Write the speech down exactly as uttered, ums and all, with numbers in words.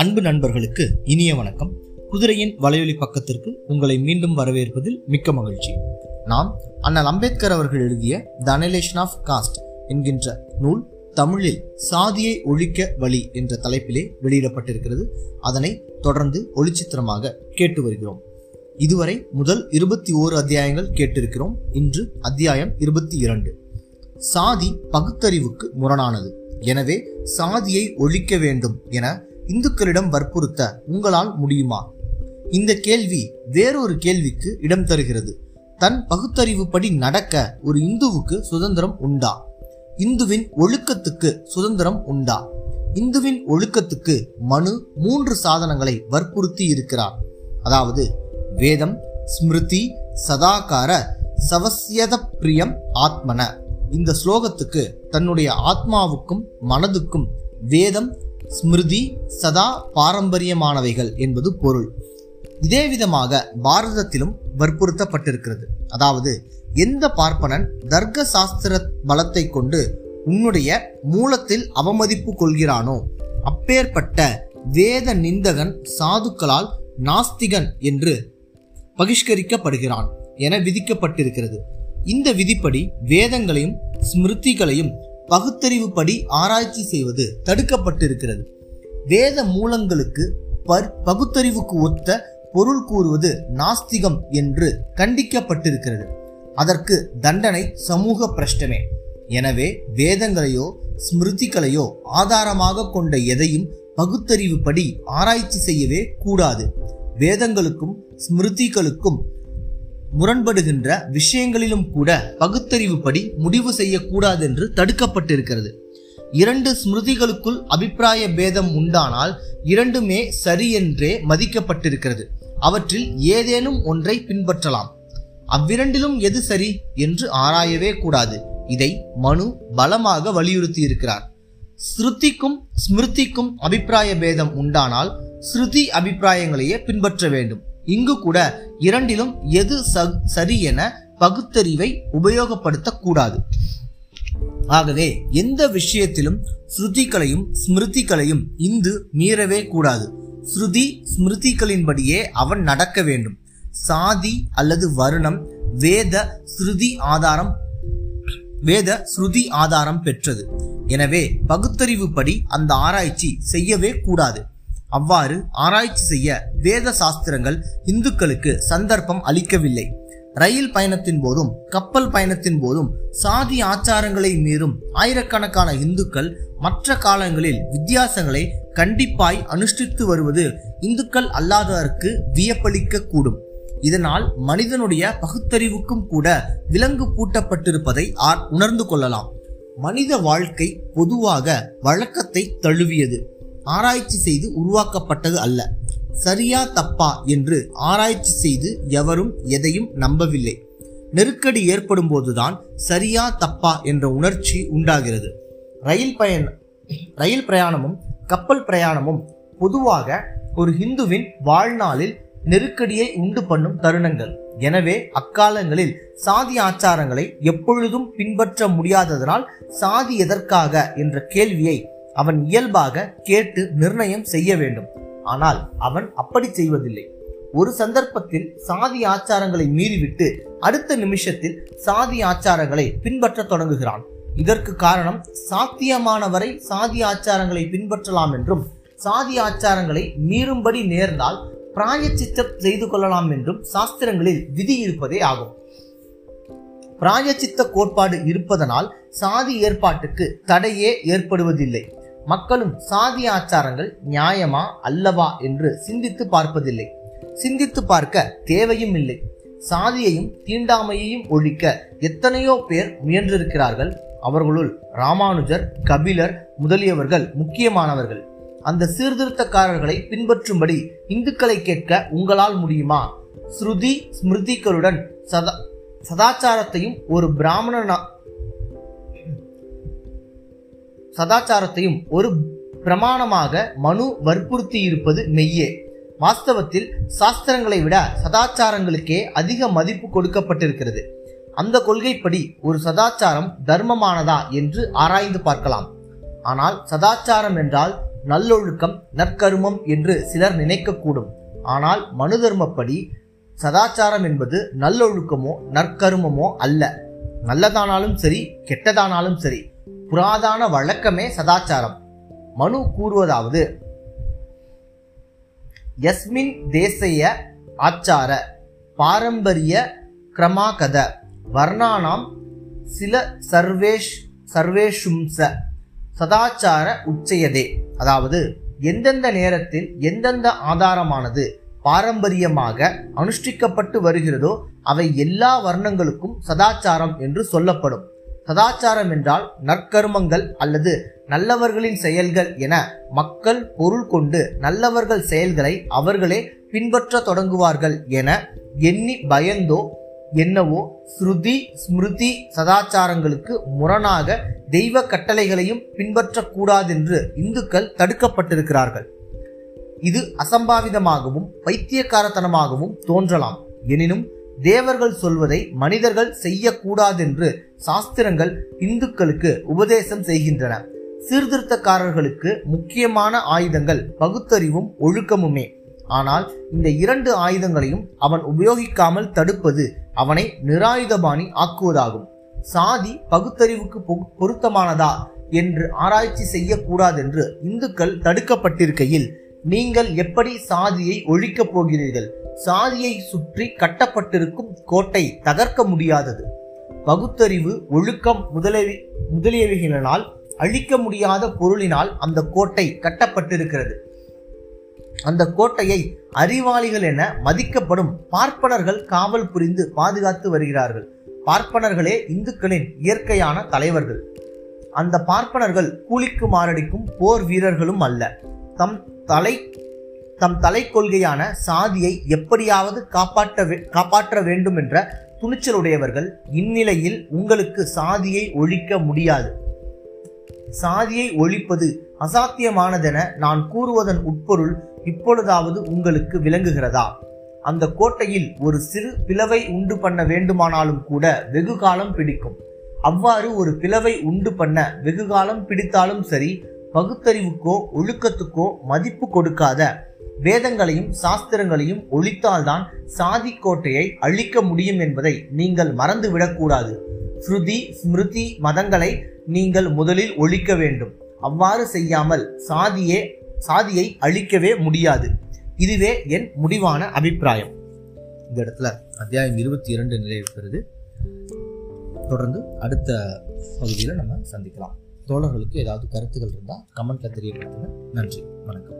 அன்பு நண்பர்களுக்கு இனிய வணக்கம். குதிரையின் வலையொலி பக்கத்திற்கு உங்களை மீண்டும் வரவேற்பதில் மிக்க மகிழ்ச்சி. நாம் அண்ணல் அம்பேத்கர் அவர்கள் எழுதிய தி அனிஹிலேஷன் ஆஃப் காஸ்ட் என்கின்ற நூல் தமிழில் சாதியை ஒழிக்க வழி என்ற தலைப்பிலே வெளியிடப்பட்டிருக்கிறது. அதனை தொடர்ந்து ஒளிச்சித்திரமாக கேட்டு வருகிறோம். இதுவரை முதல் இருபத்தி ஓரு அத்தியாயங்கள் கேட்டிருக்கிறோம். இன்று அத்தியாயம் இருபத்தி இரண்டு. சாதி பகுத்தறிவுக்கு முரணானது, எனவே சாதியை ஒழிக்க வேண்டும் என இந்துக்களிடம் வற்புறுத்த உங்களால் முடியுமா? இந்த கேள்வி வேறொரு கேள்விக்கு இடம் தருகிறது. தன் பகுத்தறிவு படி நடக்க ஒரு இந்துவுக்கு சுதந்திரம் உண்டா? இந்துவின் ஒழுக்கத்துக்கு சுதந்திரம் உண்டா? இந்துவின் ஒழுக்கத்துக்கு மனு மூன்று சாதனங்களை வற்புறுத்தி இருக்கிறார். அதாவது வேதம், ஸ்மிருதி, சதாகார சவஸ்யத பிரியம் ஆத்மன. இந்த ஸ்லோகத்துக்கு தன்னுடைய ஆத்மாவுக்கும் மனதுக்கும் வேதம், ஸ்மிருதி, சதா பாரம்பரியமானவைகள் என்பது பொருள். இதே விதமாக பாரதத்திலும் வற்புறுத்தப்பட்டிருக்கிறது. அதாவது எந்த பார்ப்பனன் தர்க்க சாஸ்திர பலத்தை கொண்டு உன்னுடைய மூலத்தில் அவமதிப்பு கொள்கிறானோ அப்பேற்பட்ட வேத நிந்தகன் சாதுக்களால் நாஸ்திகன் என்று பகிஷ்கரிக்கப்படுகிறான் என விதிக்கப்பட்டிருக்கிறது. இந்த விதிப்படி வேதங்களையும் ஸ்மிருதிகளையும் பகுத்தறிவு படி ஆராய்ச்சி செய்வது தடுக்கப்பட்டிருக்கிறது. வேத மூலங்களுக்கு பகுத்தறிவுக்கு ஒத்த பொருள் கூறுவது நாஸ்திகம் என்று கண்டிக்கப்பட்டிருக்கிறது. அதற்கு தண்டனை சமூக பிரஷ்டமே. எனவே வேதங்களையோ ஸ்மிருதிகளையோ ஆதாரமாக கொண்ட எதையும் பகுத்தறிவு படி ஆராய்ச்சி செய்யவே கூடாது. வேதங்களுக்கும் ஸ்மிருதிகளுக்கும் முரண்படுகின்ற விஷயங்களிலும் கூட பகுத்தறிவு படி முடிவு செய்யக்கூடாது என்று தடுக்கப்பட்டிருக்கிறது. இரண்டு ஸ்மிருதிகளுக்குள் அபிப்பிராய பேதம் உண்டானால் இரண்டுமே சரி என்றே மதிக்கப்பட்டிருக்கிறது. அவற்றில் ஏதேனும் ஒன்றை பின்பற்றலாம். அவ்விரண்டிலும் எது சரி என்று ஆராயவே கூடாது. இதை மனு பலமாக வலியுறுத்தி இருக்கிறார். ஸ்ருதிக்கும் ஸ்மிருதிக்கும் அபிப்பிராய பேதம் உண்டானால் ஸ்ருதி அபிப்பிராயங்களையே பின்பற்ற வேண்டும். இங்கு கூட இரண்டிலும் எது சரி என பகுத்தறிவை உபயோகப்படுத்தக்கூடாது. ஆகவே எந்த விஷயத்திலும் ஸ்ருதிகளையும் ஸ்மிருதிகளையும் இந்து மீறவே கூடாது. ஸ்ருதி ஸ்மிருதிகளின்படியே அவன் நடக்க வேண்டும். சாதி அல்லது வருணம் வேத ஸ்ருதி ஆதாரம் வேத ஸ்ருதி ஆதாரம் பெற்றது. எனவே பகுத்தறிவு படி அந்த ஆராய்ச்சி செய்யவே கூடாது. அவ்வாறு ஆராய்ச்சி செய்ய வேத சாஸ்திரங்கள் இந்துக்களுக்கு சந்தர்ப்பம் அளிக்கவில்லை. ரயில் பயணத்தின் போதும் கப்பல் பயணத்தின் போதும் சாதி ஆச்சாரங்களை மீறும் ஆயிரக்கணக்கான இந்துக்கள் மற்ற காலங்களில் வித்தியாசங்களை கண்டிப்பாய் அனுஷ்டித்து வருவது இந்துக்கள் அல்லாதவருக்கு வியப்பளிக்க கூடும். இதனால் மனிதனுடைய பகுத்தறிவுக்கும் கூட விலங்கு பூட்டப்பட்டிருப்பதை உணர்ந்து கொள்ளலாம். மனித வாழ்க்கை பொதுவாக வழக்கத்தை தழுவியது, ஆராய்ச்சி செய்து உருவாக்கப்பட்டது அல்ல. சரியா தப்பா என்று ஆராய்ச்சி செய்து எவரும் எதையும் நம்பவில்லை. நெருக்கடி ஏற்படும் போதுதான் சரியா தப்பா என்ற உணர்ச்சி உண்டாகிறது. ரயில் பயண ரயில் பிரயாணமும் கப்பல் பிரயாணமும் பொதுவாக ஒரு ஹிந்துவின் வாழ்நாளில் நெருக்கடியை உண்டு பண்ணும் தருணங்கள். எனவே அக்காலங்களில் சாதி ஆச்சாரங்களை எப்பொழுதும் பின்பற்ற முடியாததனால் சாதி எதற்காக என்ற கேள்வியை அவன் இயல்பாக கேட்டு நிர்ணயம் செய்ய வேண்டும். ஆனால் அவன் அப்படி செய்வதில்லை. ஒரு சந்தர்ப்பத்தில் சாதி ஆச்சாரங்களை மீறிவிட்டு அடுத்த நிமிஷத்தில் சாதி ஆச்சாரங்களை பின்பற்ற தொடங்குகிறான். இதற்கு காரணம் சாத்தியமானவரை சாதி ஆச்சாரங்களை பின்பற்றலாம் என்றும் சாதி ஆச்சாரங்களை மீறும்படி நேர்ந்தால் பிராயச்சித்தம் செய்து கொள்ளலாம் என்றும் சாஸ்திரங்களில் விதி இருப்பதே ஆகும். பிராயச்சித்த கோட்பாடு இருப்பதனால் சாதி ஏற்பாட்டுக்கு தடையே ஏற்படுவதில்லை. மக்களும் சாதி ஆச்சாரங்கள் நியாயமா அல்லவா என்று சிந்தித்து பார்ப்பதில்லை. சிந்தித்து பார்க்க தேவையும் இல்லை. சாதியையும் தீண்டாமையையும் ஒழிக்க எத்தனையோ பேர் முயன்றிருக்கிறார்கள். அவர்களுள் ராமானுஜர், கபிலர் முதலியவர்கள் முக்கியமானவர்கள். அந்த சீர்திருத்தக்காரர்களை பின்பற்றும்படி இந்துக்களை கேட்க உங்களால் முடியுமா? ஸ்ருதி ஸ்மிருதிகளுடன் சதா சதாச்சாரத்தையும் ஒரு பிராமணனா சதாச்சாரத்தையும் ஒரு பிரமாணமாக மனு வற்புறுத்தி இருப்பது மெய்யே. வாஸ்தவத்தில் சாஸ்திரங்களை விட சதாச்சாரங்களுக்கே அதிக மதிப்பு கொடுக்கப்பட்டிருக்கிறது. அந்த கொள்கைப்படி ஒரு சதாச்சாரம் தர்மமானதா என்று ஆராய்ந்து பார்க்கலாம். ஆனால் சதாச்சாரம் என்றால் நல்லொழுக்கம், நற்கருமம் என்று சிலர் நினைக்கக்கூடும். ஆனால் மனு தர்மப்படி சதாச்சாரம் என்பது நல்லொழுக்கமோ நற்கருமமோ அல்ல. நல்லதானாலும் சரி, கெட்டதானாலும் சரி, புராதான வழக்கமே சதாச்சாரம். மனு கூறுவதாவது யஸ்மின் தேசைய ஆச்சார பாரம்பரிய கிரமாகத வர்ணானாம் சில சர்வேஷ் சர்வேஷும்ச சதாச்சார உச்சயதே. அதாவது எந்தெந்த நேரத்தில் எந்தெந்த ஆதாரமானது பாரம்பரியமாக அனுஷ்டிக்கப்பட்டு வருகிறதோ அவை எல்லா வர்ணங்களுக்கும் சதாச்சாரம் என்று சொல்லப்படும். சதாச்சாரம் என்றால் நற்கருமங்கள் அல்லது நல்லவர்களின் செயல்கள் என மக்கள் பொருள் கொண்டு நல்லவர்கள் செயல்களை அவர்களே பின்பற்ற தொடங்குவார்கள் என எண்ணி பயந்தோ என்னவோ ஸ்ருதி ஸ்மிருதி சதாச்சாரங்களுக்கு முரணாக தெய்வ கட்டளைகளையும் பின்பற்றக்கூடாதென்று இந்துக்கள் தடுக்கப்பட்டிருக்கிறார்கள். இது அசம்பாவிதமாகவும் பைத்தியக்காரத்தனமாகவும் தோன்றலாம். எனினும் தேவர்கள் சொல்வதை மனிதர்கள் செய்யக்கூடாதென்று சாஸ்திரங்கள் இந்துக்களுக்கு உபதேசம் செய்கின்றன. சீர்திருத்தக்காரர்களுக்கு முக்கியமான ஆயுதங்கள் பகுத்தறிவும் ஒழுக்கமுமே. ஆனால் இந்த இரண்டு ஆயுதங்களையும் அவன் உபயோகிக்காமல் தடுப்பது அவனை நிராயுதபாணி ஆக்குவதாகும். சாதி பகுத்தறிவுக்கு பொருத்தமானதா என்று ஆராய்ச்சி செய்யக்கூடாதென்று இந்துக்கள் தடுக்கப்பட்டிருக்கையில் நீங்கள் எப்படி சாதியை ஒழிக்கப் போகிறீர்கள்? சாதியை சுற்றி கட்டப்பட்டிருக்கும் கோட்டை தகர்க்க முடியாதது. பகுத்தறிவு, ஒழுக்கம் முதலிய முதலியவைகளினால் அழிக்க முடியாத பொருளினால் அந்த கோட்டை கட்டப்பட்டிருக்கிறது. அந்த கோட்டையை அறிவாளிகள் என மதிக்கப்படும் பார்ப்பனர்கள் காவல் புரிந்து பாதுகாத்து வருகிறார்கள். பார்ப்பனர்களே இந்துக்களின் இயற்கையான தலைவர்கள். அந்த பார்ப்பனர்கள் கூலிக்கு மாரடிக்கும் போர் வீரர்களும் அல்ல. தம் தலை தம் தலை கொள்கையான சாதியை எப்படியாவது காப்பாற்ற காப்பாற்ற வேண்டும் என்ற துணிச்சலுடையவர்கள். இந்நிலையில் உங்களுக்கு சாதியை ஒழிக்க முடியாது. சாதியை ஒழிப்பது அசாத்தியமானதென நான் கூறுவதன் உட்பொருள் இப்பொழுதாவது உங்களுக்கு விளங்குகிறதா? அந்த கோட்டையில் ஒரு சிறு பிளவை உண்டு பண்ண வேண்டுமானாலும் கூட வெகு காலம் பிடிக்கும். அவ்வாறு ஒரு பிளவை உண்டு பண்ண வெகு காலம் பிடித்தாலும் சரி, பகுத்தறிவுக்கோ ஒழுக்கத்துக்கோ மதிப்பு கொடுக்காத வேதங்களையும் சாஸ்திரங்களையும் ஒழித்தால்தான் சாதி கோட்டையை அழிக்க முடியும் என்பதை நீங்கள் மறந்துவிடக்கூடாது. ஸ்ருதி ஸ்மிருதி மதங்களை நீங்கள் முதலில் ஒழிக்க வேண்டும். அவ்வாறு செய்யாமல் சாதியே சாதியை அழிக்கவே முடியாது. இதுவே என் முடிவான அபிப்பிராயம். இந்த இடத்துல அத்தியாயம் இருபத்தி இரண்டு நிறைவு பெறுது. தொடர்ந்து அடுத்த பகுதியில் நம்ம சந்திக்கலாம். தோழர்களுக்கு ஏதாவது கருத்துக்கள் இருந்தால் கமெண்ட்ல தெரியப்படுத்துங்க. நன்றி, வணக்கம்.